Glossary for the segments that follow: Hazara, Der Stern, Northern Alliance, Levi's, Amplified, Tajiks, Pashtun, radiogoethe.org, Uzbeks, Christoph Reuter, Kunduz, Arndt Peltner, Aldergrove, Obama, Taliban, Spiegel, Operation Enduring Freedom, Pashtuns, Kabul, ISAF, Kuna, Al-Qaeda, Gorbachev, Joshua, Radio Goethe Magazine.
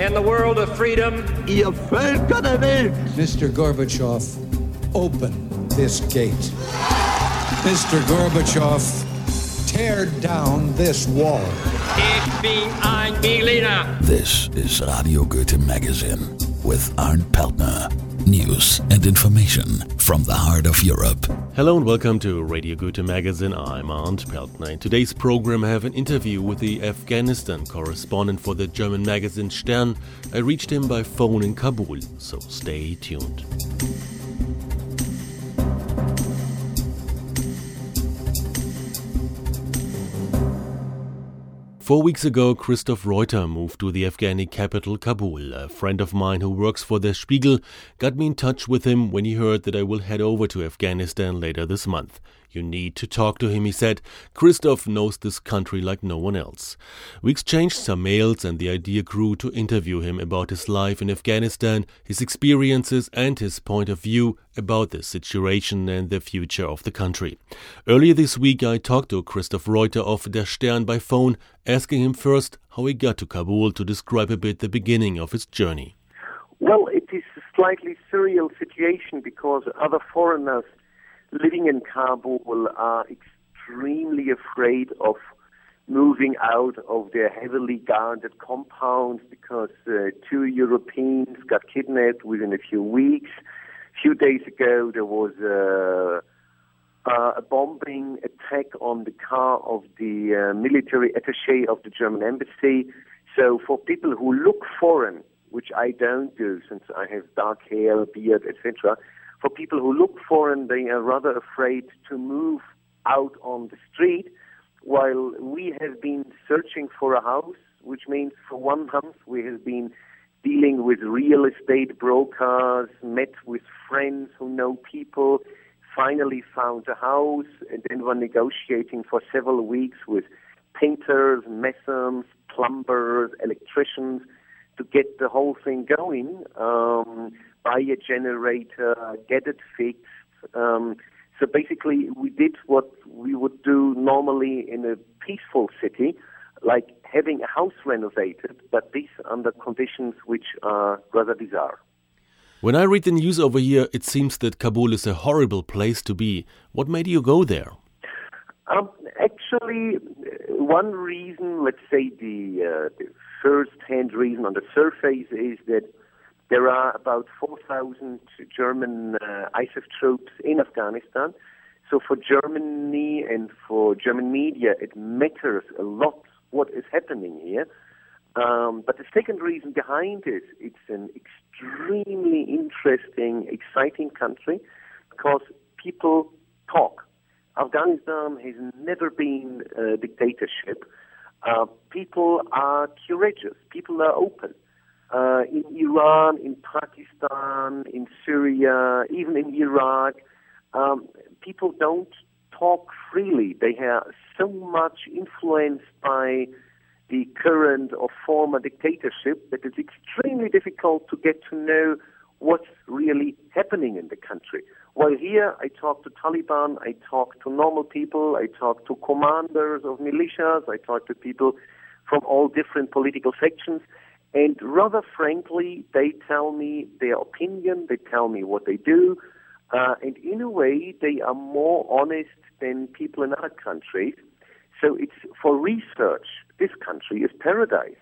in the world of freedom. Ihr Völker der Welt. Mr. Gorbachev, open this gate. Mr. Gorbachev, tear down this wall. Ich bin ein Berliner. This is Radio Goethe Magazine with Arndt Peltner. News and information from the heart of Europe. Hello and welcome to Radio Goethe Magazine. I'm Arndt Peltner. In today's program, I have an interview with the Afghanistan correspondent for the German magazine Stern. I reached him by phone in Kabul, so stay tuned. Four weeks ago, Christoph Reuter moved to the Afghani capital, Kabul. A friend of mine who works for the Spiegel got me in touch with him when he heard that I will head over to Afghanistan later this month. You need to talk to him, he said. Christoph knows this country like no one else. We exchanged some mails and the idea grew to interview him about his life in Afghanistan, his experiences and his point of view about the situation and the future of the country. Earlier this week, I talked to Christoph Reuter of Der Stern by phone, asking him first how he got to Kabul to describe a bit the beginning of his journey. Well, it is a slightly surreal situation because other foreigners living in Kabul are extremely afraid of moving out of their heavily guarded compounds because two Europeans got kidnapped within a few weeks. A few days ago, there was a bombing attack on the car of the military attaché of the German embassy. So for people who look foreign, which I don't do since I have dark hair, beard, etc., for people who look foreign, they are rather afraid to move out on the street, while we have been searching for a house, which means for 1 month we have been dealing with real estate brokers, met with friends who know people, finally found a house, and then were negotiating for several weeks with painters, masons, plumbers, electricians to get the whole thing going, buy a generator, get it fixed. So basically we did what we would do normally in a peaceful city, like having a house renovated, but this under conditions which are rather bizarre. When I read the news over here, it seems that Kabul is a horrible place to be. What made you go there? Actually, one reason, let's say the first-hand reason on the surface is that there are about 4,000 German ISAF troops in Afghanistan. So for Germany and for German media, it matters a lot what is happening here. But the second reason behind it, it's an extremely interesting, exciting country because people talk. Afghanistan has never been a dictatorship. People are courageous. People are open. In Iran, in Pakistan, in Syria, even in Iraq, people don't talk freely. They are so much influenced by the current or former dictatorship that it's extremely difficult to get to know what's really happening in the country. While here I talk to Taliban, I talk to normal people, I talk to commanders of militias, I talk to people from all different political sections, and rather frankly, they tell me their opinion, they tell me what they do, and in a way they are more honest than people in other countries. So it's for research, this country is paradise.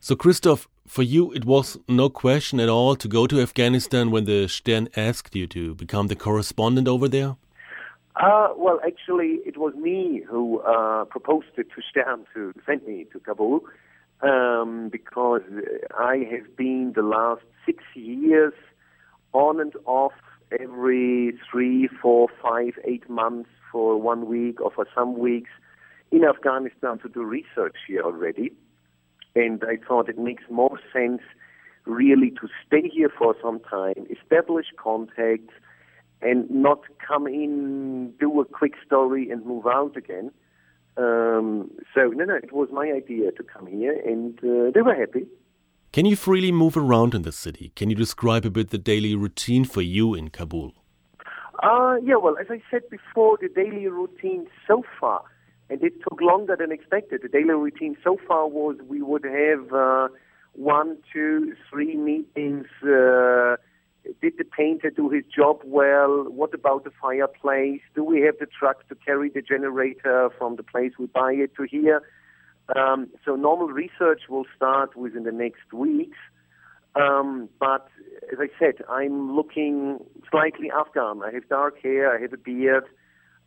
So Christoph, for you it was no question at all to go to Afghanistan when the Stern asked you to become the correspondent over there? Well, actually it was me who proposed it to Stern to send me to Kabul because I have been the last 6 years on and off every 3, 4, 5, 8 months for 1 week or for some weeks in Afghanistan to do research here already. And I thought it makes more sense really to stay here for some time, establish contacts, and not come in, do a quick story and move out again. So it was my idea to come here, and they were happy. Can you freely move around in the city? Can you describe a bit the daily routine for you in Kabul? Well, as I said before, the daily routine so far, and it took longer than expected. The daily routine so far was we would have 1, 2, 3 meetings. Did the painter do his job well? What about the fireplace? Do we have the truck to carry the generator from the place we buy it to here? So normal research will start within the next weeks. But as I said, I'm looking slightly Afghan. I have dark hair, I have a beard,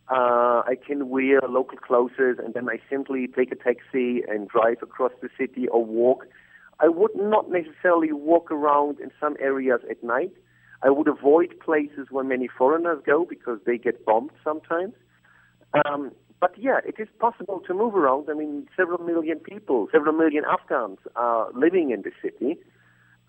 I can wear local clothes, and then I simply take a taxi and drive across the city or walk. I would not necessarily walk around in some areas at night. I would avoid places where many foreigners go because they get bombed sometimes. But yeah, it is possible to move around. I mean, several million people, several million Afghans are living in the city.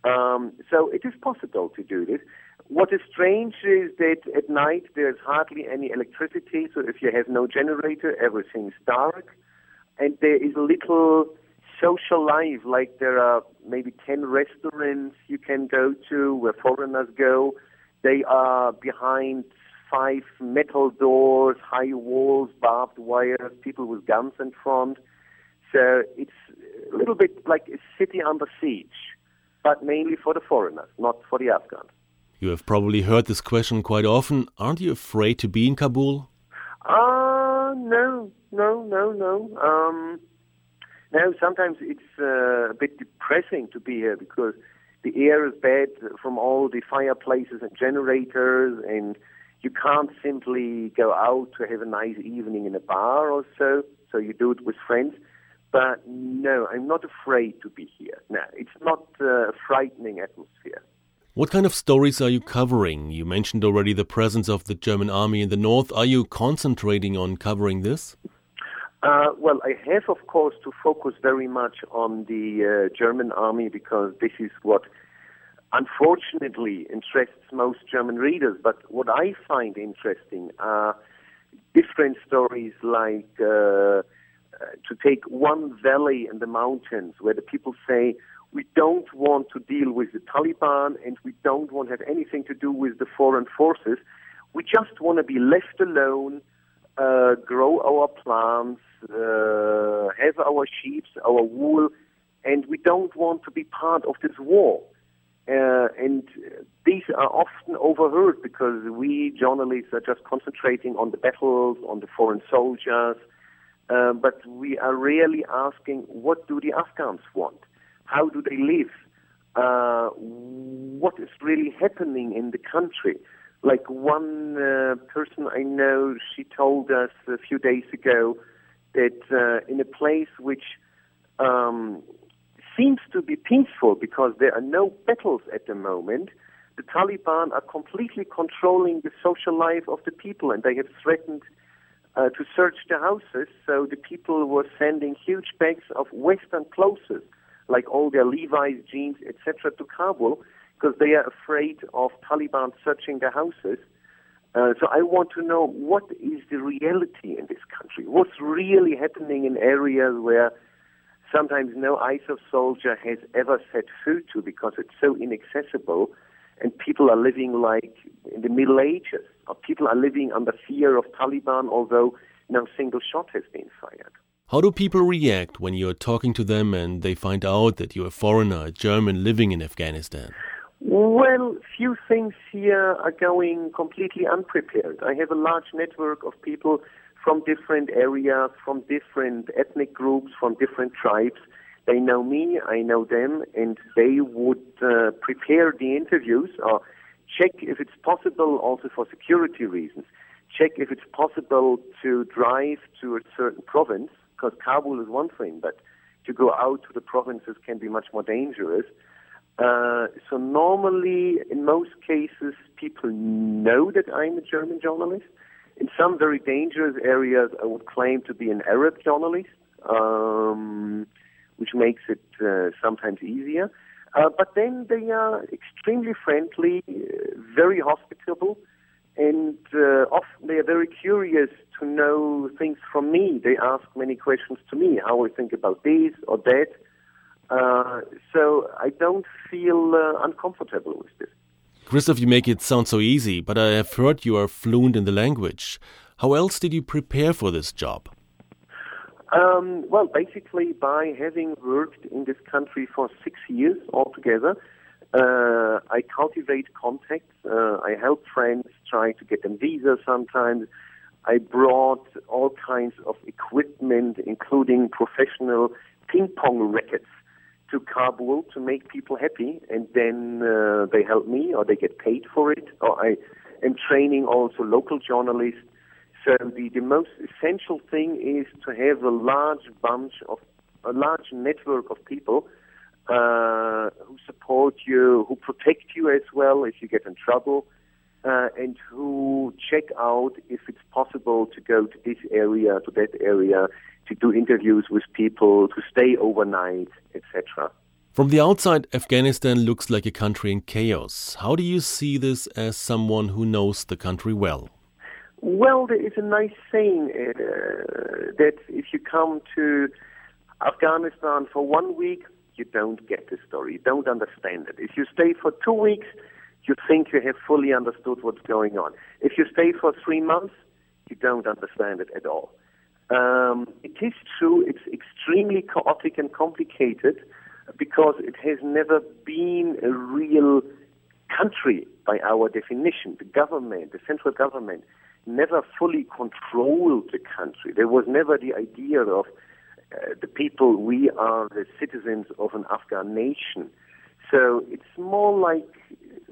So it is possible to do this. What is strange is that at night there's hardly any electricity, so if you have no generator, everything's dark. And there is little social life, like there are maybe 10 restaurants you can go to where foreigners go. They are behind 5 metal doors, high walls, barbed wires, people with guns in front. So it's a little bit like a city under siege, but mainly for the foreigners, not for the Afghans. You have probably heard this question quite often. Aren't you afraid to be in Kabul? No. Now, sometimes it's a bit depressing to be here because the air is bad from all the fireplaces and generators, and you can't simply go out to have a nice evening in a bar or so, so you do it with friends. But no, I'm not afraid to be here. No, it's not a frightening atmosphere. What kind of stories are you covering? You mentioned already the presence of the German army in the north. Are you concentrating on covering this? Well, I have, of course, to focus very much on the German army because this is what, unfortunately, interests most German readers. But what I find interesting are different stories like to take one valley in the mountains where the people say, we don't want to deal with the Taliban and we don't want to have anything to do with the foreign forces. We just want to be left alone, grow our plants, have our sheep, our wool, and we don't want to be part of this war. And these are often overheard because we journalists are just concentrating on the battles, on the foreign soldiers, but we are really asking, what do the Afghans want? How do they live? What is really happening in the country? Like one person I know, she told us a few days ago that in a place which seems to be peaceful because there are no battles at the moment, the Taliban are completely controlling the social life of the people, and they have threatened to search the houses. So the people were sending huge bags of Western clothes, like all their Levi's, jeans, etc., to Kabul, because they are afraid of Taliban searching their houses. So I want to know what is the reality in this country. What's really happening in areas where sometimes no ISAF soldier has ever set foot to because it's so inaccessible, and people are living like in the Middle Ages, or people are living under fear of Taliban, although no single shot has been fired. How do people react when you're talking to them and they find out that you're a foreigner, a German living in Afghanistan? Well, few things here are going completely unprepared. I have a large network of people from different areas, from different ethnic groups, from different tribes. They know me, I know them, and they would prepare the interviews or check if it's possible also for security reasons. Check if it's possible to drive to a certain province, because Kabul is one thing, but to go out to the provinces can be much more dangerous. So normally, in most cases, people know that I'm a German journalist. In some very dangerous areas, I would claim to be an Arab journalist, which makes it sometimes easier. But then they are extremely friendly, very hospitable, and often they are very curious to know things from me. They ask many questions to me, how I think about this or that. So I don't feel uncomfortable with this. Christoph, you make it sound so easy, but I have heard you are fluent in the language. How else did you prepare for this job? Well, basically by having worked in this country for 6 years altogether, I cultivate contacts. I help friends, try to get them visas sometimes. I brought all kinds of equipment, including professional ping pong rackets, to Kabul to make people happy, and then they help me or they get paid for it. Or I am training also local journalists. So the most essential thing is to have a large network of people who support you, who protect you as well if you get in trouble, and who check out if it's possible to go to this area, to that area, to do interviews with people, to stay overnight, etc. From the outside, Afghanistan looks like a country in chaos. How do you see this as someone who knows the country well? Well, there is a nice saying that if you come to Afghanistan for 1 week, you don't get the story, you don't understand it. If you stay for 2 weeks, you think you have fully understood what's going on. If you stay for 3 months, you don't understand it at all. It is true, it's extremely chaotic and complicated because it has never been a real country by our definition. The government, the central government, never fully controlled the country. There was never the idea of the people, we are the citizens of an Afghan nation. So it's more like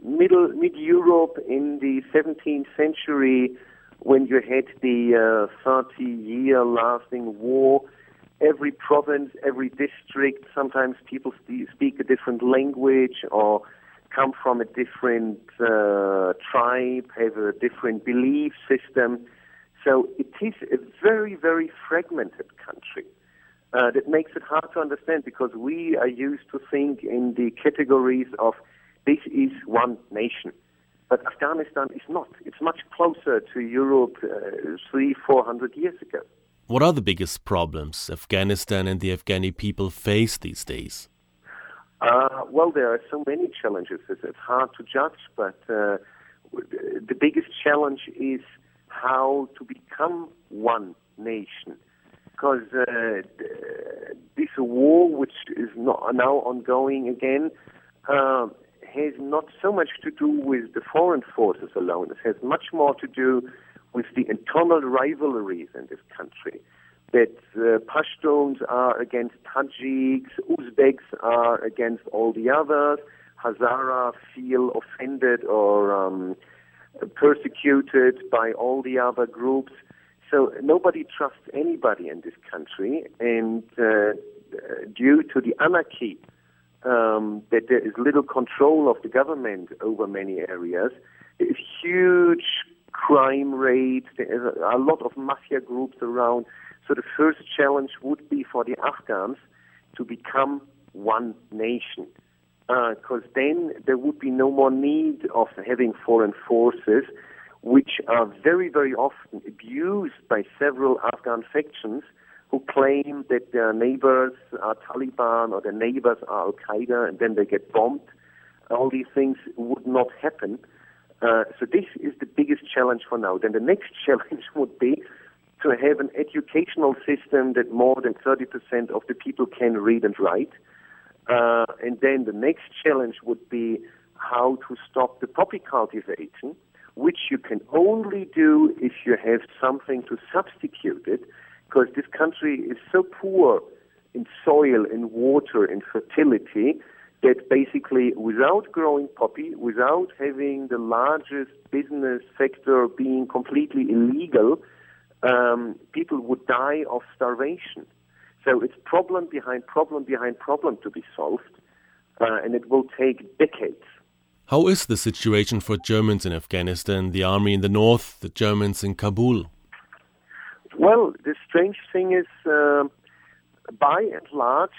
mid-Europe in the 17th century, when you had the 30-year lasting war. Every province, every district, sometimes people speak a different language or come from a different tribe, have a different belief system. So it is a very, very fragmented country. That makes it hard to understand because we are used to think in the categories of this is one nation. But Afghanistan is not. It's much closer to Europe 300-400 years ago. What are the biggest problems Afghanistan and the Afghani people face these days? Well, there are so many challenges. It's hard to judge, but the biggest challenge is how to become one nation. Because this war, which is now ongoing again, has not so much to do with the foreign forces alone. It has much more to do with the internal rivalries in this country, that Pashtuns are against Tajiks, Uzbeks are against all the others, Hazara feel offended or persecuted by all the other groups. So nobody trusts anybody in this country, and due to the anarchy, that there is little control of the government over many areas, there is huge crime rates, there is a lot of mafia groups around. So the first challenge would be for the Afghans to become one nation, because then there would be no more need of having foreign forces, which are very, very often abused by several Afghan factions who claim that their neighbors are Taliban or their neighbors are Al-Qaeda, and then they get bombed. All these things would not happen. So this is the biggest challenge for now. Then the next challenge would be to have an educational system that more than 30% of the people can read and write. And then the next challenge would be how to stop the poppy cultivation, which you can only do if you have something to substitute it, because this country is so poor in soil, in water, in fertility, that basically without growing poppy, without having the largest business sector being completely illegal, people would die of starvation. So it's problem behind problem to be solved, and it will take decades. How is the situation for Germans in Afghanistan, the army in the north, the Germans in Kabul? Well, the strange thing is, by and large,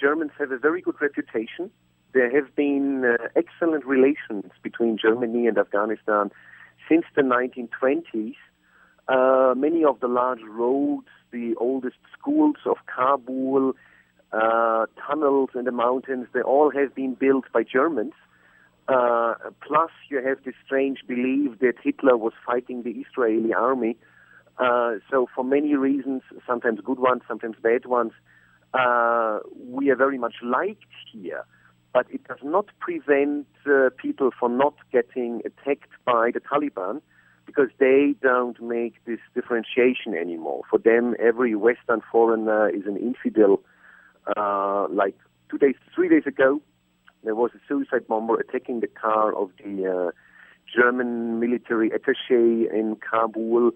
Germans have a very good reputation. There have been excellent relations between Germany and Afghanistan since the 1920s. Many of the large roads, the oldest schools of Kabul, tunnels in the mountains, they all have been built by Germans. Plus, you have this strange belief that Hitler was fighting the Israeli army So for many reasons, sometimes good ones, sometimes bad ones, we are very much liked here. But it does not prevent people from not getting attacked by the Taliban, because they don't make this differentiation anymore. For them, every Western foreigner is an infidel. Like 3 days ago, there was a suicide bomber attacking the car of the German military attaché in Kabul.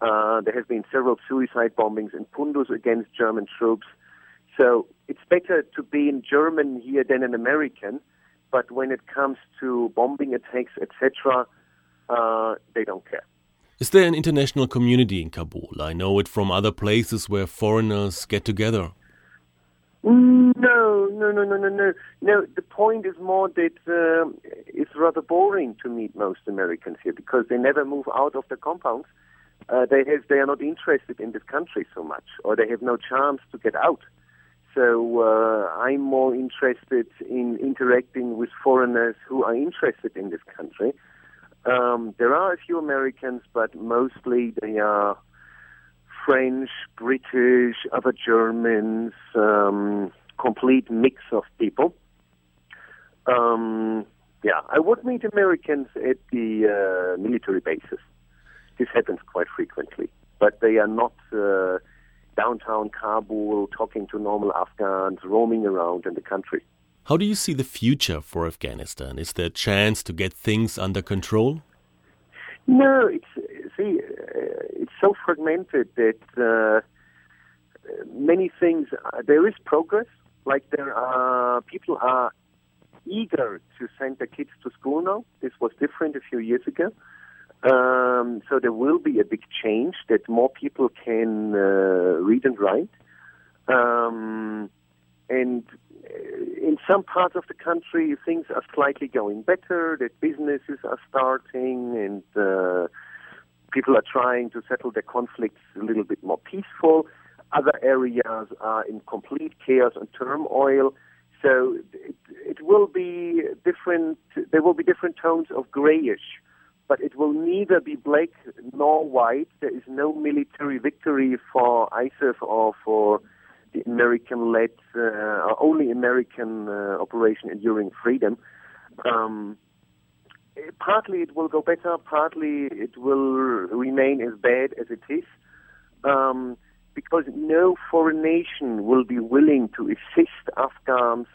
There have been several suicide bombings in Kunduz against German troops. So it's better to be in German here than an American, but when it comes to bombing attacks, etc., they don't care. Is there an international community in Kabul? I know it from other places where foreigners get together. No. The point is more that it's rather boring to meet most Americans here because they never move out of the compounds. They are not interested in this country so much, or they have no chance to get out. So I'm more interested in interacting with foreigners who are interested in this country. There are a few Americans, but mostly they are French, British, other Germans, complete mix of people. I would meet Americans at the military bases. This happens quite frequently, but they are not downtown Kabul talking to normal Afghans, roaming around in the country. How do you see the future for Afghanistan? Is there a chance to get things under control? No, it's so fragmented that many things. There is progress, like there are people are eager to send their kids to school now. This was different a few years ago. So there will be a big change that more people can read and write. And in some parts of the country, things are slightly going better, that businesses are starting and people are trying to settle their conflicts a little bit more peaceful. Other areas are in complete chaos and turmoil. So it will be different. There will be different tones of grayish. But it will neither be black nor white. There is no military victory for ISAF or for the American-led, only American Operation Enduring Freedom. Partly it will go better, partly it will remain as bad as it is, because no foreign nation will be willing to assist Afghans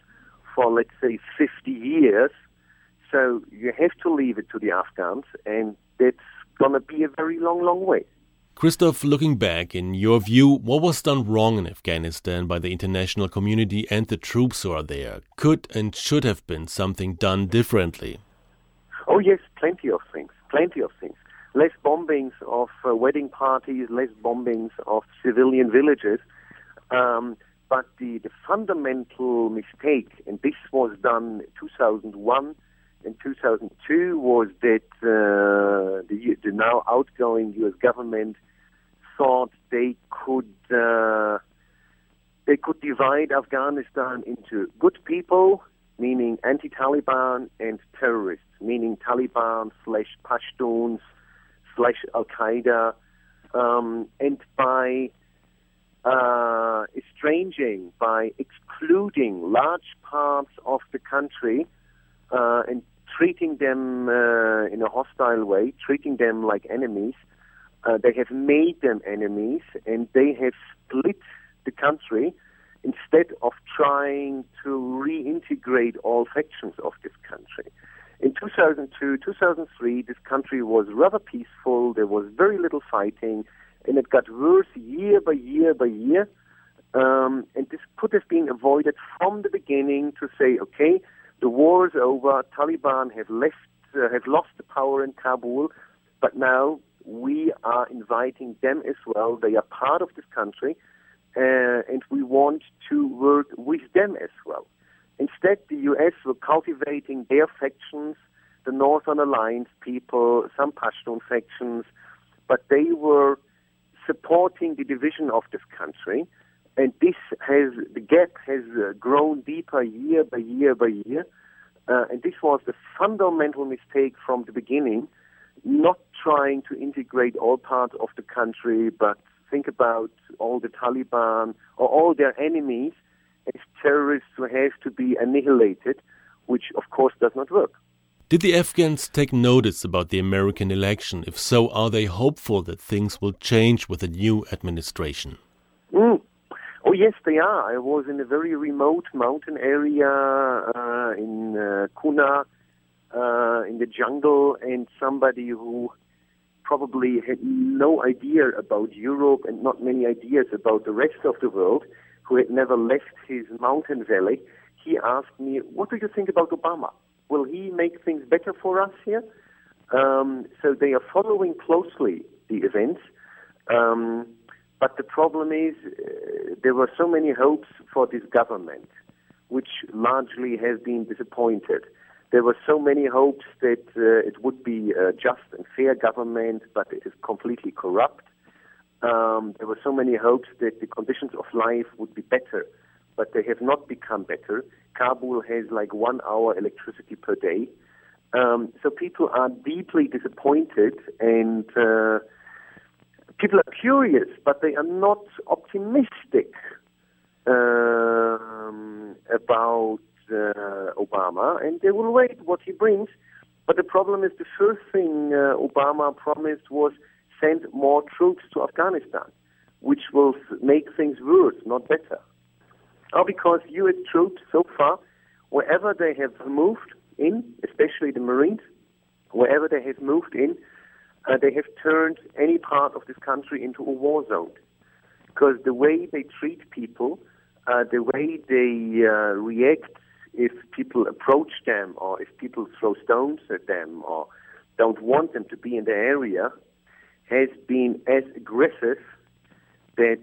for, let's say, 50 years. So you have to leave it to the Afghans, and that's going to be a very long, long way. Christoph, looking back, in your view, what was done wrong in Afghanistan by the international community and the troops who are there? Could and should have been something done differently? Oh yes, plenty of things. Less bombings of wedding parties, less bombings of civilian villages. But the fundamental mistake, and this was done in 2001, in 2002 was that the now outgoing U.S. government thought they could divide Afghanistan into good people, meaning anti-Taliban, and terrorists, meaning Taliban/Pashtuns/Al-Qaeda, and by estranging, by excluding large parts of the country. And treating them in a hostile way, treating them like enemies. They have made them enemies, and they have split the country instead of trying to reintegrate all sections of this country. In 2002, 2003, this country was rather peaceful. There was very little fighting, and it got worse year by year by year. And this could have been avoided from the beginning to say, okay, the war is over, Taliban have lost the power in Kabul, but now we are inviting them as well. They are part of this country, and we want to work with them as well. Instead, the U.S. were cultivating their factions, the Northern Alliance people, some Pashtun factions, but they were supporting the division of this country. And the gap has grown deeper year by year by year. And this was the fundamental mistake from the beginning, not trying to integrate all parts of the country, but think about all the Taliban or all their enemies as terrorists who have to be annihilated, which of course does not work. Did the Afghans take notice about the American election? If so, are they hopeful that things will change with a new administration? Oh yes, they are. I was in a very remote mountain area in Kuna, in the jungle, and somebody who probably had no idea about Europe and not many ideas about the rest of the world, who had never left his mountain valley, he asked me, "What do you think about Obama? Will he make things better for us here?" So they are following closely the events. But the problem is there were so many hopes for this government, which largely has been disappointed. There were so many hopes that it would be a just and fair government, but it is completely corrupt. There were so many hopes that the conditions of life would be better, but they have not become better. Kabul has like 1 hour electricity per day. So people are deeply disappointed, and people are curious, but they are not optimistic about Obama, and they will wait what he brings. But the problem is the first thing Obama promised was send more troops to Afghanistan, which will make things worse, not better. Because U.S. troops so far, wherever they have moved in, especially the Marines, wherever they have moved in, they have turned any part of this country into a war zone. Because the way they treat people, the way they react if people approach them or if people throw stones at them or don't want them to be in the area, has been as aggressive that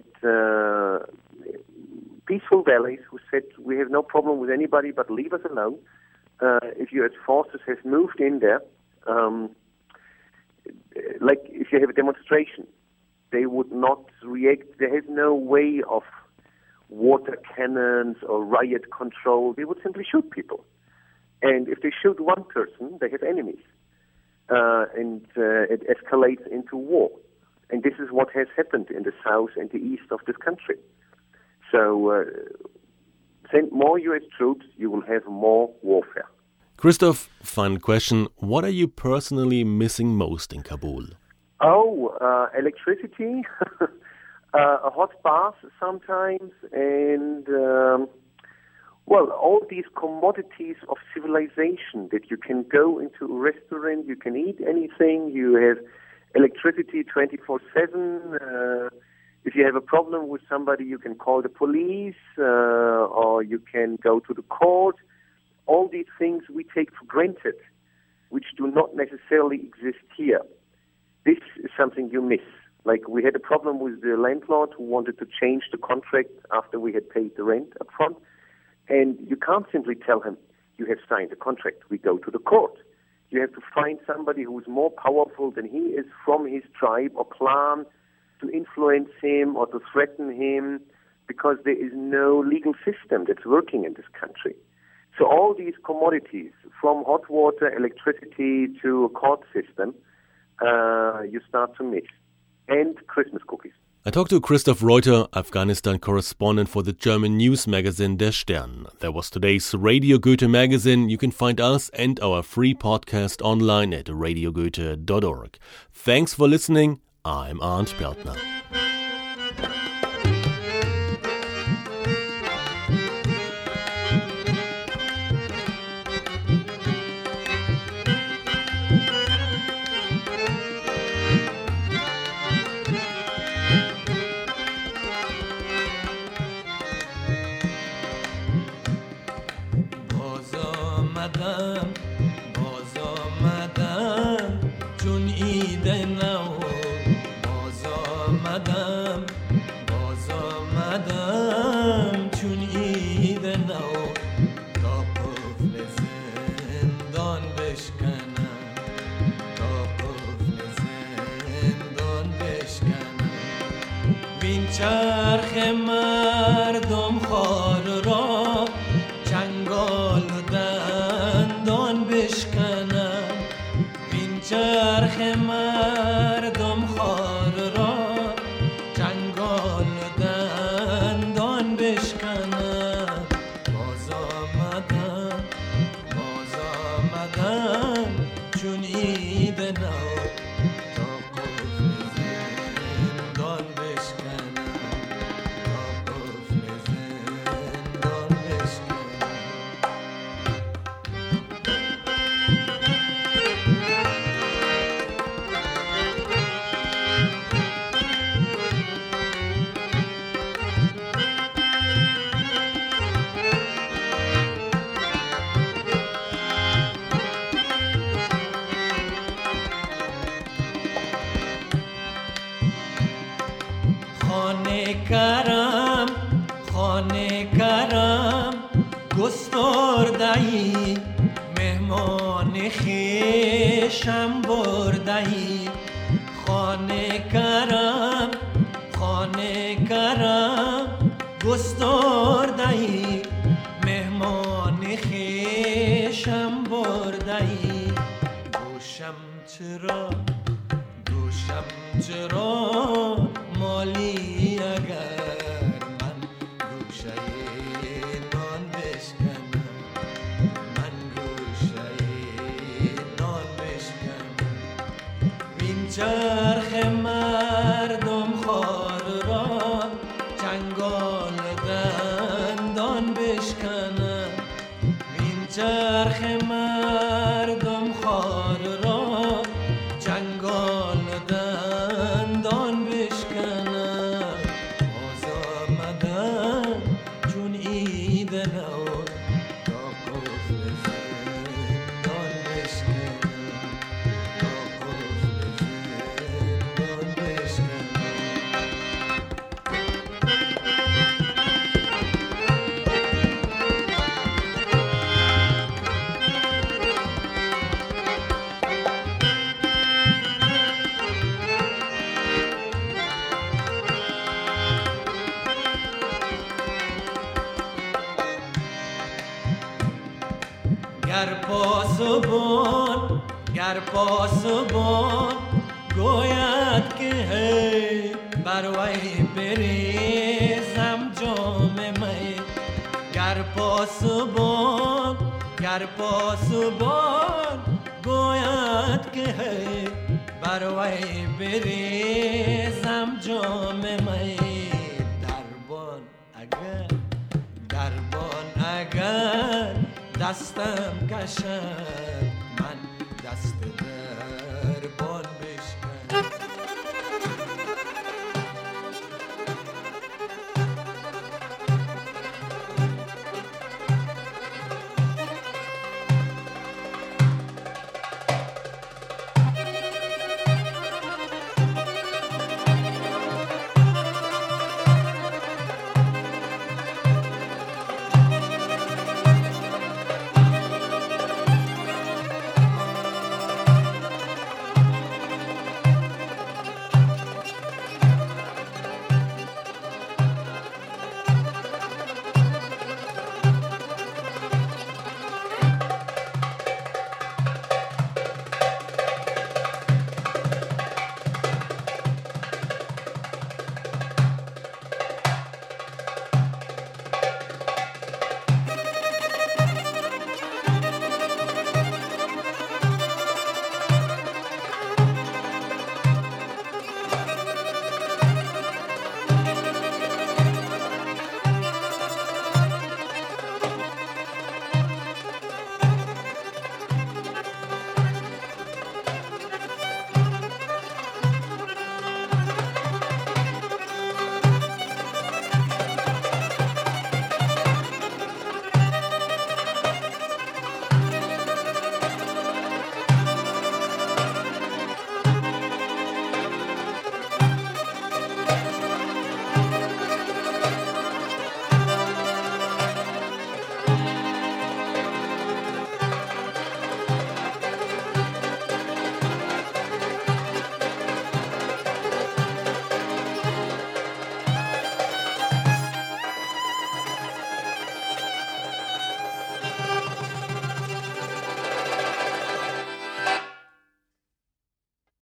peaceful valleys who said, "We have no problem with anybody, but leave us alone." If U.S. forces have moved in there, like if you have a demonstration, they would not react. There is no way of water cannons or riot control. They would simply shoot people. And if they shoot one person, they have enemies. And it escalates into war. And this is what has happened in the south and the east of this country. So send more U.S. troops, you will have more warfare. Christoph, final question. What are you personally missing most in Kabul? Electricity, a hot bath sometimes, and, all these commodities of civilization that you can go into a restaurant, you can eat anything, you have electricity 24/7, if you have a problem with somebody, you can call the police or you can go to the court. All these things we take for granted, which do not necessarily exist here. This is something you miss. Like we had a problem with the landlord who wanted to change the contract after we had paid the rent up front. And you can't simply tell him, "You have signed a contract. We go to the court." You have to find somebody who is more powerful than he is from his tribe or clan, to influence him or to threaten him, because there is no legal system that's working in this country. So all these commodities, from hot water, electricity to a court system, you start to miss. And Christmas cookies. I talked to Christoph Reuter, Afghanistan correspondent for the German news magazine Der Stern. That was today's Radio Goethe magazine. You can find us and our free podcast online at radiogoethe.org. Thanks for listening. I'm Arndt Peltner. چرخ مردم خار را چنگال و دندان بشکنم، این چرخ چرخ مردم خار را چنگال و دندان بشکنم باز آمدم چون عید نو تا قفل زندان بشکنم خانه کرم گسترده‌ای مهمان خویشم برده‌ای خانه کرم گسترده‌ای مهمان خویشم برده‌ای گوشم چرا مالی اگر من گوشه نان بشکنم وین چرخ مردم خار را چنگال دندان بشکنم وین چرخ مردم خار را چنگال دندان گر پاسبان گوید که هی بروی بریزم جام می گر پاسبان گوید که هی بروی بریزم جام می دربان اگر دستم کشد من دست دربان